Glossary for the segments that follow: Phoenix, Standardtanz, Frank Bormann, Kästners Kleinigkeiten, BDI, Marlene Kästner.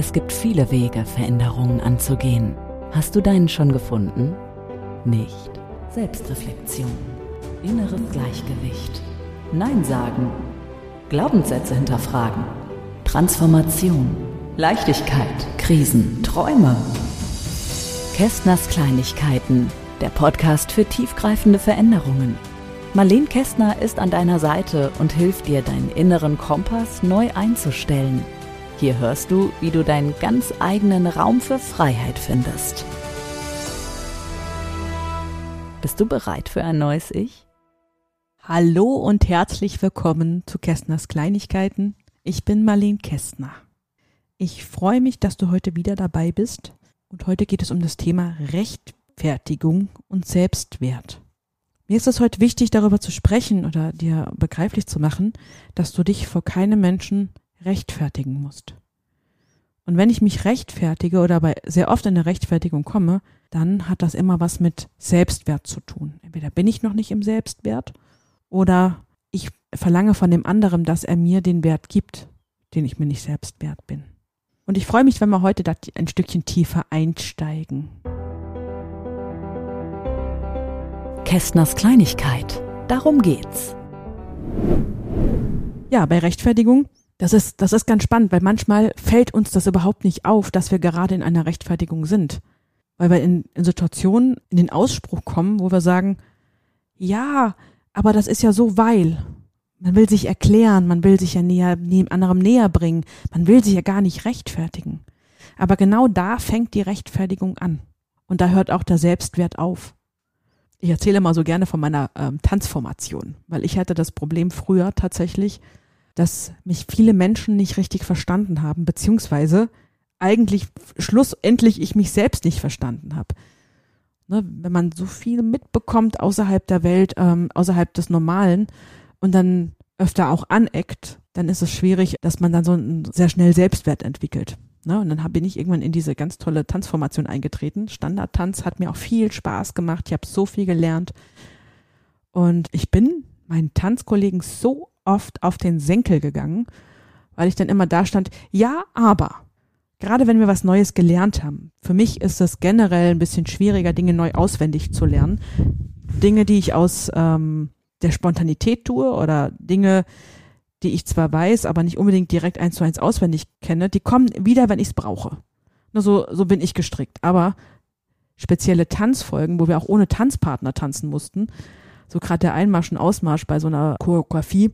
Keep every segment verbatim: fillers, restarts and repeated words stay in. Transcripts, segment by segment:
Es gibt viele Wege, Veränderungen anzugehen. Hast du deinen schon gefunden? Nicht. Selbstreflexion. Inneres Gleichgewicht. Nein sagen. Glaubenssätze hinterfragen. Transformation. Leichtigkeit. Krisen. Träume. Kästners Kleinigkeiten. Der Podcast für tiefgreifende Veränderungen. Marlene Kästner ist an deiner Seite und hilft dir, deinen inneren Kompass neu einzustellen. Hier hörst du, wie du deinen ganz eigenen Raum für Freiheit findest. Bist du bereit für ein neues Ich? Hallo und herzlich willkommen zu Kästners Kleinigkeiten. Ich bin Marlene Kästner. Ich freue mich, dass du heute wieder dabei bist. Und heute geht es um das Thema Rechtfertigung und Selbstwert. Mir ist es heute wichtig, darüber zu sprechen oder dir begreiflich zu machen, dass du dich vor keinem Menschen rechtfertigen musst. Und wenn ich mich rechtfertige oder bei sehr oft in eine Rechtfertigung komme, dann hat das immer was mit Selbstwert zu tun. Entweder bin ich noch nicht im Selbstwert oder ich verlange von dem anderen, dass er mir den Wert gibt, den ich mir nicht selbst wert bin. Und ich freue mich, wenn wir heute da ein Stückchen tiefer einsteigen. Kästners Kleinigkeit. Darum geht's. Ja, bei Rechtfertigung, das ist, das ist ganz spannend, weil manchmal fällt uns das überhaupt nicht auf, dass wir gerade in einer Rechtfertigung sind. Weil wir in, in Situationen in den Ausspruch kommen, wo wir sagen, ja, aber das ist ja so, weil. Man will sich erklären, man will sich ja näher, anderem näher bringen, man will sich ja gar nicht rechtfertigen. Aber genau da fängt die Rechtfertigung an. Und da hört auch der Selbstwert auf. Ich erzähle mal so gerne von meiner ähm, Tanzformation, weil ich hatte das Problem früher tatsächlich, dass mich viele Menschen nicht richtig verstanden haben, beziehungsweise eigentlich schlussendlich ich mich selbst nicht verstanden habe. Ne, wenn man so viel mitbekommt außerhalb der Welt, ähm, außerhalb des Normalen und dann öfter auch aneckt, dann ist es schwierig, dass man dann so einen sehr schnell Selbstwert entwickelt. Ne, und dann bin ich irgendwann in diese ganz tolle Tanzformation eingetreten. Standardtanz hat mir auch viel Spaß gemacht. Ich habe so viel gelernt. Und ich bin meinen Tanzkollegen so oft auf den Senkel gegangen, weil ich dann immer da stand, ja, aber. Gerade wenn wir was Neues gelernt haben. Für mich ist es generell ein bisschen schwieriger, Dinge neu auswendig zu lernen. Dinge, die ich aus ähm, der Spontanität tue oder Dinge, die ich zwar weiß, aber nicht unbedingt direkt eins zu eins auswendig kenne, die kommen wieder, wenn ich es brauche. Nur so, so bin ich gestrickt. Aber spezielle Tanzfolgen, wo wir auch ohne Tanzpartner tanzen mussten, so gerade der Einmarsch und Ausmarsch bei so einer Choreografie,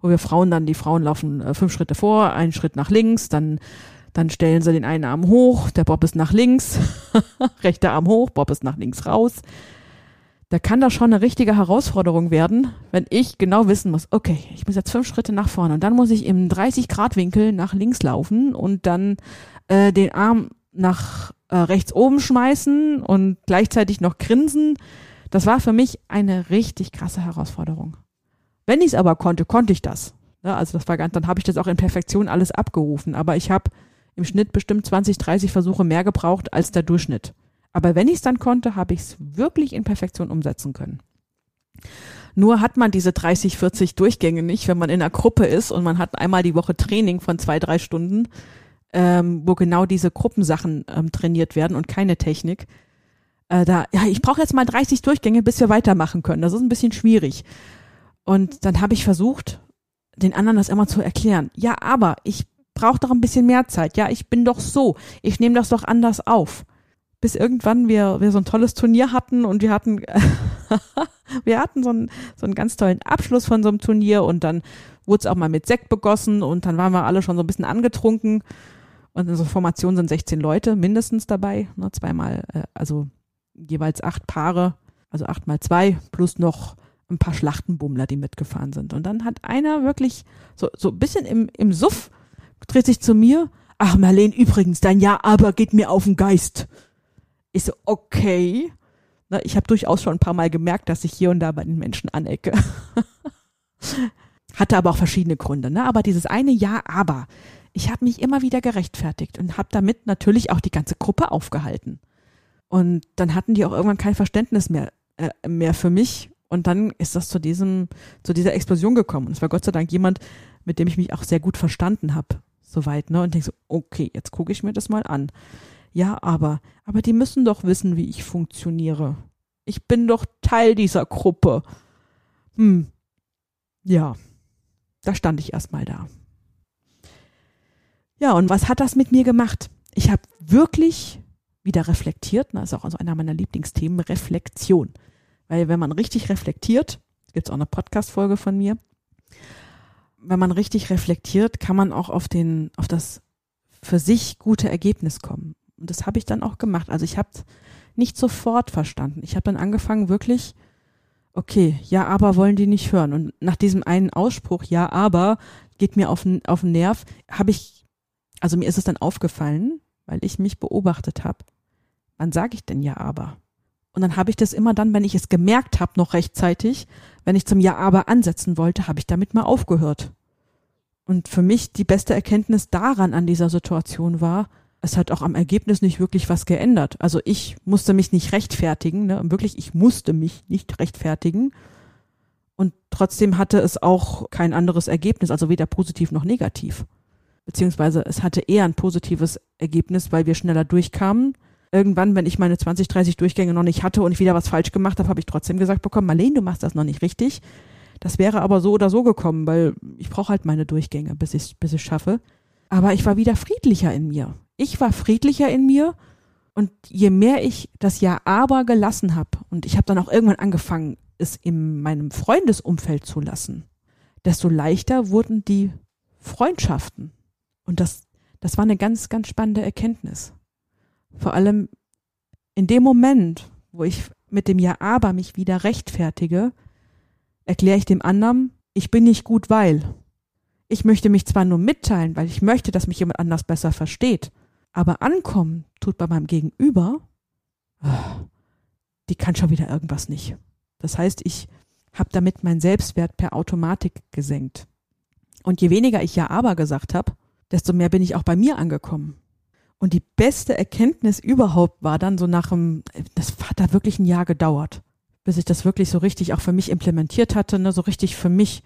wo wir Frauen dann, die Frauen laufen fünf Schritte vor, einen Schritt nach links, dann, dann stellen sie den einen Arm hoch, der Bob ist nach links, rechter Arm hoch, Bob ist nach links raus. Da kann das schon eine richtige Herausforderung werden, wenn ich genau wissen muss, okay, ich muss jetzt fünf Schritte nach vorne und dann muss ich im dreißig Grad Winkel nach links laufen und dann äh, den Arm nach äh, rechts oben schmeißen und gleichzeitig noch grinsen. Das war für mich eine richtig krasse Herausforderung. Wenn ich es aber konnte, konnte ich das. Ja, also das war ganz, dann habe ich das auch in Perfektion alles abgerufen. Aber ich habe im Schnitt bestimmt zwanzig, dreißig Versuche mehr gebraucht als der Durchschnitt. Aber wenn ich es dann konnte, habe ich es wirklich in Perfektion umsetzen können. Nur hat man diese dreißig, vierzig Durchgänge nicht, wenn man in einer Gruppe ist und man hat einmal die Woche Training von zwei, drei Stunden, ähm, wo genau diese Gruppensachen ähm, trainiert werden und keine Technik. Äh, da, ja, ich brauche jetzt mal dreißig Durchgänge, bis wir weitermachen können. Das ist ein bisschen schwierig. Und dann habe ich versucht, den anderen das immer zu erklären. Ja, aber ich brauche doch ein bisschen mehr Zeit. Ja, ich bin doch so. Ich nehme das doch anders auf. Bis irgendwann wir, wir so ein tolles Turnier hatten und wir hatten, wir hatten so einen, so einen ganz tollen Abschluss von so einem Turnier und dann wurde es auch mal mit Sekt begossen und dann waren wir alle schon so ein bisschen angetrunken und in so Formation sind sechzehn Leute mindestens dabei, ne, zweimal, also jeweils acht Paare, also acht mal zwei plus noch ein paar Schlachtenbummler, die mitgefahren sind. Und dann hat einer wirklich so, so ein bisschen im, im Suff, dreht sich zu mir, ach Marlene, übrigens, dein Ja, aber geht mir auf den Geist. Ich so, okay. Na, ich habe durchaus schon ein paar Mal gemerkt, dass ich hier und da bei den Menschen anecke. Hatte aber auch verschiedene Gründe. Ne? Aber dieses eine Ja, aber. Ich habe mich immer wieder gerechtfertigt und habe damit natürlich auch die ganze Gruppe aufgehalten. Und dann hatten die auch irgendwann kein Verständnis mehr, äh, mehr für mich. Und dann ist das zu diesem, zu dieser Explosion gekommen. Und es war Gott sei Dank jemand, mit dem ich mich auch sehr gut verstanden habe. soweit, ne? Und denkst so, okay, jetzt gucke ich mir das mal an. Ja, aber, aber die müssen doch wissen, wie ich funktioniere. Ich bin doch Teil dieser Gruppe. Hm, ja, da stand ich erstmal da. Ja, und was hat das mit mir gemacht? Ich habe wirklich wieder reflektiert, das ist auch also einer meiner Lieblingsthemen, Reflexion. Weil wenn man richtig reflektiert, gibt es auch eine Podcast-Folge von mir, wenn man richtig reflektiert, kann man auch auf den, auf das für sich gute Ergebnis kommen. Und das habe ich dann auch gemacht. Also ich habe es nicht sofort verstanden. Ich habe dann angefangen wirklich, okay, ja, aber wollen die nicht hören. Und nach diesem einen Ausspruch, ja, aber, geht mir auf den, auf den Nerv, habe ich, also mir ist es dann aufgefallen, weil ich mich beobachtet habe. Wann sage ich denn ja, aber? Und dann habe ich das immer dann, wenn ich es gemerkt habe, noch rechtzeitig, wenn ich zum ja, aber ansetzen wollte, habe ich damit mal aufgehört. Und für mich die beste Erkenntnis daran an dieser Situation war, es hat auch am Ergebnis nicht wirklich was geändert. Also ich musste mich nicht rechtfertigen, ne? Wirklich, ich musste mich nicht rechtfertigen. Und trotzdem hatte es auch kein anderes Ergebnis, also weder positiv noch negativ. Beziehungsweise es hatte eher ein positives Ergebnis, weil wir schneller durchkamen. Irgendwann, wenn ich meine zwanzig, dreißig Durchgänge noch nicht hatte und ich wieder was falsch gemacht habe, habe ich trotzdem gesagt bekommen, Marlene, du machst das noch nicht richtig. Das wäre aber so oder so gekommen, weil ich brauche halt meine Durchgänge, bis ich bis ich schaffe. Aber ich war wieder friedlicher in mir. Ich war friedlicher in mir und je mehr ich das Ja, aber gelassen habe und ich habe dann auch irgendwann angefangen, es in meinem Freundesumfeld zu lassen, desto leichter wurden die Freundschaften. Und das, das war eine ganz, ganz spannende Erkenntnis. Vor allem in dem Moment, wo ich mit dem Ja, aber mich wieder rechtfertige, erkläre ich dem anderen, ich bin nicht gut, weil. Ich möchte mich zwar nur mitteilen, weil ich möchte, dass mich jemand anders besser versteht, aber ankommen tut bei meinem Gegenüber, die kann schon wieder irgendwas nicht. Das heißt, ich habe damit meinen Selbstwert per Automatik gesenkt. Und je weniger ich Ja, aber gesagt habe, desto mehr bin ich auch bei mir angekommen. Und die beste Erkenntnis überhaupt war dann so nach dem, das hat da wirklich ein Jahr gedauert, bis ich das wirklich so richtig auch für mich implementiert hatte, ne, so richtig für mich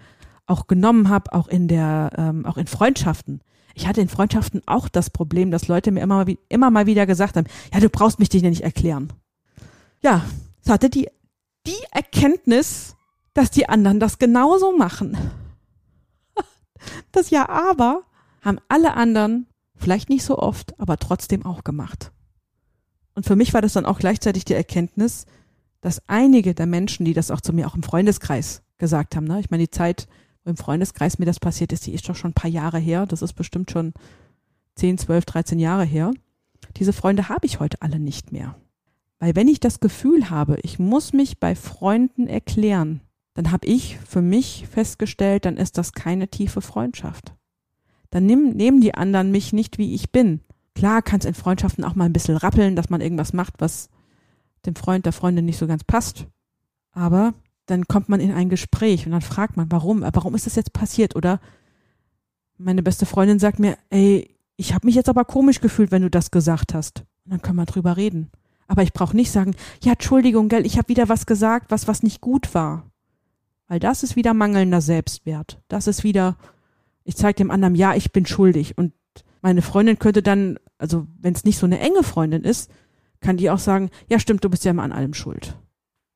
auch genommen habe, auch in der, ähm, auch in Freundschaften. Ich hatte in Freundschaften auch das Problem, dass Leute mir immer, immer mal wieder gesagt haben, ja, du brauchst mich dich nicht erklären. Ja, ich hatte die, die Erkenntnis, dass die anderen das genauso machen. Das Ja, aber haben alle anderen vielleicht nicht so oft, aber trotzdem auch gemacht. Und für mich war das dann auch gleichzeitig die Erkenntnis, dass einige der Menschen, die das auch zu mir auch im Freundeskreis gesagt haben, ne? Ich meine, die Zeit, wo im Freundeskreis mir das passiert ist, die ist doch schon ein paar Jahre her. Das ist bestimmt schon zehn, zwölf, dreizehn Jahre her. Diese Freunde habe ich heute alle nicht mehr. Weil wenn ich das Gefühl habe, ich muss mich bei Freunden erklären, dann habe ich für mich festgestellt, dann ist das keine tiefe Freundschaft. Dann nehmen, nehmen die anderen mich nicht, wie ich bin. Klar kann es in Freundschaften auch mal ein bisschen rappeln, dass man irgendwas macht, was dem Freund, der Freundin nicht so ganz passt. Aber dann kommt man in ein Gespräch und dann fragt man, warum? Warum ist das jetzt passiert? Oder meine beste Freundin sagt mir, ey, ich habe mich jetzt aber komisch gefühlt, wenn du das gesagt hast. Und dann können wir drüber reden. Aber ich brauche nicht sagen, ja, Entschuldigung, gell, ich habe wieder was gesagt, was, was nicht gut war. Weil das ist wieder mangelnder Selbstwert. Das ist wieder... Ich zeige dem anderen, ja, ich bin schuldig. Und meine Freundin könnte dann, also wenn es nicht so eine enge Freundin ist, kann die auch sagen, ja stimmt, du bist ja immer an allem schuld.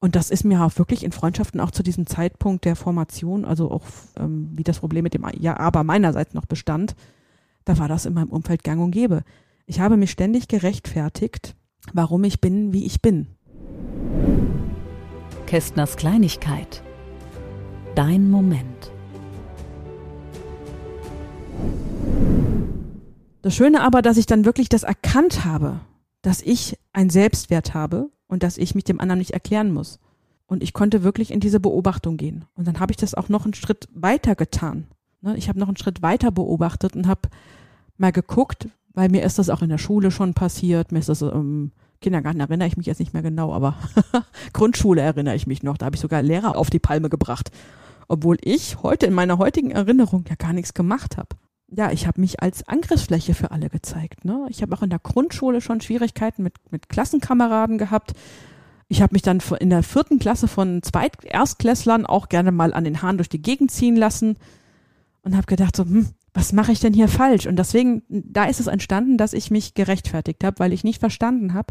Und das ist mir auch wirklich in Freundschaften auch zu diesem Zeitpunkt der Formation, also auch ähm, wie das Problem mit dem Ja, aber meinerseits noch bestand, da war das in meinem Umfeld gang und gäbe. Ich habe mich ständig gerechtfertigt, warum ich bin, wie ich bin. Kästners Kleinigkeit. Dein Moment. Das Schöne aber, dass ich dann wirklich das erkannt habe, dass ich einen Selbstwert habe und dass ich mich dem anderen nicht erklären muss. Und ich konnte wirklich in diese Beobachtung gehen. Und dann habe ich das auch noch einen Schritt weiter getan. Ich habe noch einen Schritt weiter beobachtet und habe mal geguckt, weil mir ist das auch in der Schule schon passiert, mir ist das im Kindergarten, erinnere ich mich jetzt nicht mehr genau, aber Grundschule erinnere ich mich noch, da habe ich sogar Lehrer auf die Palme gebracht. Obwohl ich heute in meiner heutigen Erinnerung ja gar nichts gemacht habe. Ja, ich habe mich als Angriffsfläche für alle gezeigt. Ne? Ich habe auch in der Grundschule schon Schwierigkeiten mit, mit Klassenkameraden gehabt. Ich habe mich dann in der vierten Klasse von Zweit- Erstklässlern auch gerne mal an den Haaren durch die Gegend ziehen lassen und habe gedacht so, hm, was mache ich denn hier falsch? Und deswegen, da ist es entstanden, dass ich mich gerechtfertigt habe, weil ich nicht verstanden habe,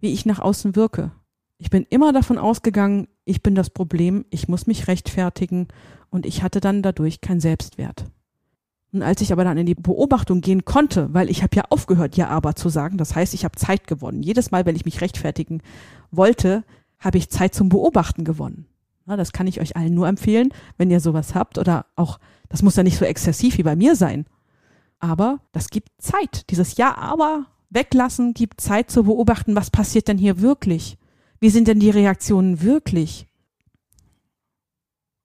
wie ich nach außen wirke. Ich bin immer davon ausgegangen, ich bin das Problem, ich muss mich rechtfertigen und ich hatte dann dadurch keinen Selbstwert. Und als ich aber dann in die Beobachtung gehen konnte, weil ich habe ja aufgehört, ja aber zu sagen, das heißt, ich habe Zeit gewonnen. Jedes Mal, wenn ich mich rechtfertigen wollte, habe ich Zeit zum Beobachten gewonnen. Ja, das kann ich euch allen nur empfehlen, wenn ihr sowas habt oder auch, das muss ja nicht so exzessiv wie bei mir sein, aber das gibt Zeit. Dieses ja aber weglassen gibt Zeit zu beobachten, was passiert denn hier wirklich? Wie sind denn die Reaktionen wirklich?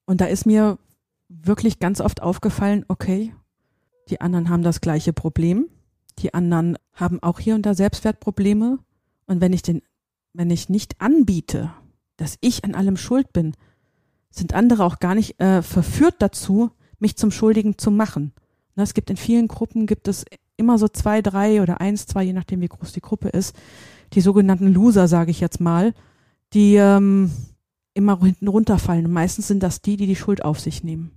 Und da ist mir wirklich ganz oft aufgefallen, okay, die anderen haben das gleiche Problem. Die anderen haben auch hier und da Selbstwertprobleme. Und wenn ich den, wenn ich nicht anbiete, dass ich an allem schuld bin, sind andere auch gar nicht äh, verführt dazu, mich zum Schuldigen zu machen. Und es gibt in vielen Gruppen, gibt es immer so zwei, drei oder eins, zwei, je nachdem wie groß die Gruppe ist, die sogenannten Loser, sage ich jetzt mal, die ähm, immer hinten runterfallen. Und meistens sind das die, die die Schuld auf sich nehmen.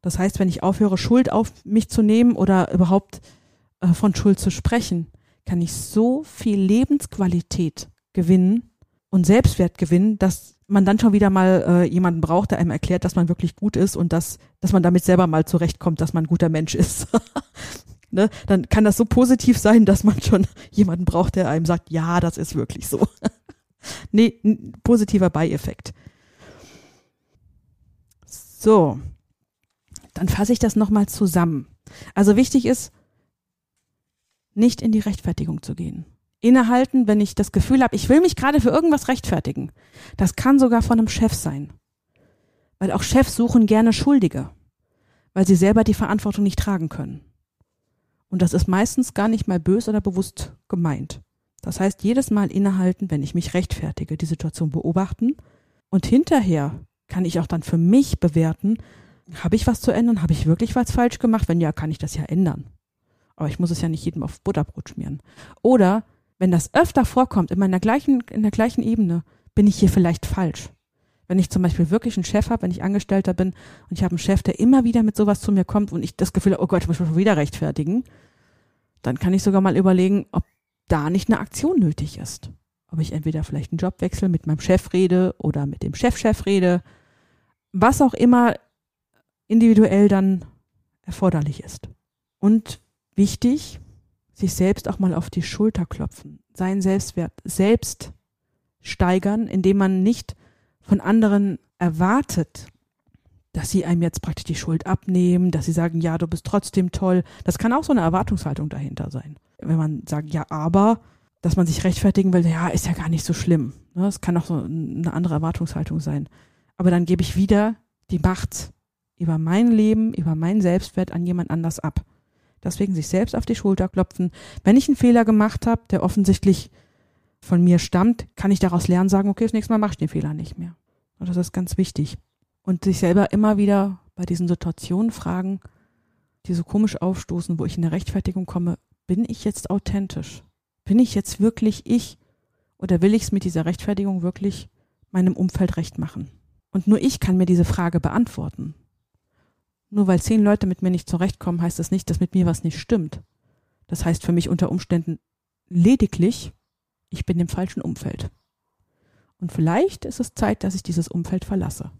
Das heißt, wenn ich aufhöre, Schuld auf mich zu nehmen oder überhaupt äh, von Schuld zu sprechen, kann ich so viel Lebensqualität gewinnen und Selbstwert gewinnen, dass man dann schon wieder mal äh, jemanden braucht, der einem erklärt, dass man wirklich gut ist und dass, dass man damit selber mal zurechtkommt, dass man ein guter Mensch ist. Ne? Dann kann das so positiv sein, dass man schon jemanden braucht, der einem sagt, ja, das ist wirklich so. Nee, ein positiver Beieffekt. So, dann fasse ich das nochmal zusammen. Also wichtig ist, nicht in die Rechtfertigung zu gehen. Innehalten, wenn ich das Gefühl habe, ich will mich gerade für irgendwas rechtfertigen. Das kann sogar von einem Chef sein. Weil auch Chefs suchen gerne Schuldige, weil sie selber die Verantwortung nicht tragen können. Und das ist meistens gar nicht mal böse oder bewusst gemeint. Das heißt, jedes Mal innehalten, wenn ich mich rechtfertige, die Situation beobachten. Und hinterher kann ich auch dann für mich bewerten, habe ich was zu ändern? Habe ich wirklich was falsch gemacht? Wenn ja, kann ich das ja ändern. Aber ich muss es ja nicht jedem auf Butterbrot schmieren. Oder, wenn das öfter vorkommt, in meiner gleichen, in der gleichen Ebene, bin ich hier vielleicht falsch. Wenn ich zum Beispiel wirklich einen Chef habe, wenn ich Angestellter bin und ich habe einen Chef, der immer wieder mit sowas zu mir kommt und ich das Gefühl habe, oh Gott, ich muss mich schon wieder rechtfertigen, dann kann ich sogar mal überlegen, ob da nicht eine Aktion nötig ist. Ob ich entweder vielleicht einen Job wechsle, mit meinem Chef rede oder mit dem Chefchef rede, was auch immer individuell dann erforderlich ist. Und wichtig, sich selbst auch mal auf die Schulter klopfen, seinen Selbstwert selbst steigern, indem man nicht von anderen erwartet, dass sie einem jetzt praktisch die Schuld abnehmen, dass sie sagen, ja, du bist trotzdem toll. Das kann auch so eine Erwartungshaltung dahinter sein. Wenn man sagt, ja, aber, dass man sich rechtfertigen will, ja, ist ja gar nicht so schlimm. Das kann auch so eine andere Erwartungshaltung sein. Aber dann gebe ich wieder die Macht über mein Leben, über meinen Selbstwert an jemand anders ab. Deswegen sich selbst auf die Schulter klopfen. Wenn ich einen Fehler gemacht habe, der offensichtlich von mir stammt, kann ich daraus lernen, sagen, okay, das nächste Mal mache ich den Fehler nicht mehr. Und das ist ganz wichtig. Und sich selber immer wieder bei diesen Situationen fragen, die so komisch aufstoßen, wo ich in eine Rechtfertigung komme, bin ich jetzt authentisch? Bin ich jetzt wirklich ich? Oder will ich es mit dieser Rechtfertigung wirklich meinem Umfeld recht machen? Und nur ich kann mir diese Frage beantworten. Nur weil zehn Leute mit mir nicht zurechtkommen, heißt das nicht, dass mit mir was nicht stimmt. Das heißt für mich unter Umständen lediglich, ich bin im falschen Umfeld. Und vielleicht ist es Zeit, dass ich dieses Umfeld verlasse.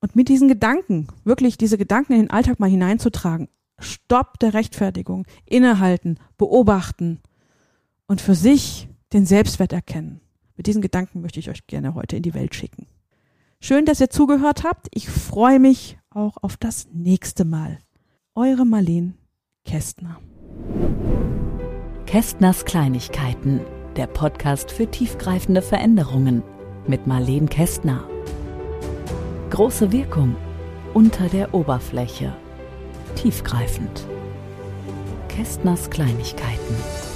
Und mit diesen Gedanken, wirklich diese Gedanken in den Alltag mal hineinzutragen, Stopp der Rechtfertigung, innehalten, beobachten und für sich den Selbstwert erkennen. Mit diesen Gedanken möchte ich euch gerne heute in die Welt schicken. Schön, dass ihr zugehört habt. Ich freue mich auch auf das nächste Mal. Eure Marlene Kästner. Kästners Kleinigkeiten. Der Podcast für tiefgreifende Veränderungen mit Marlene Kästner. Große Wirkung unter der Oberfläche. Tiefgreifend. Kästners Kleinigkeiten.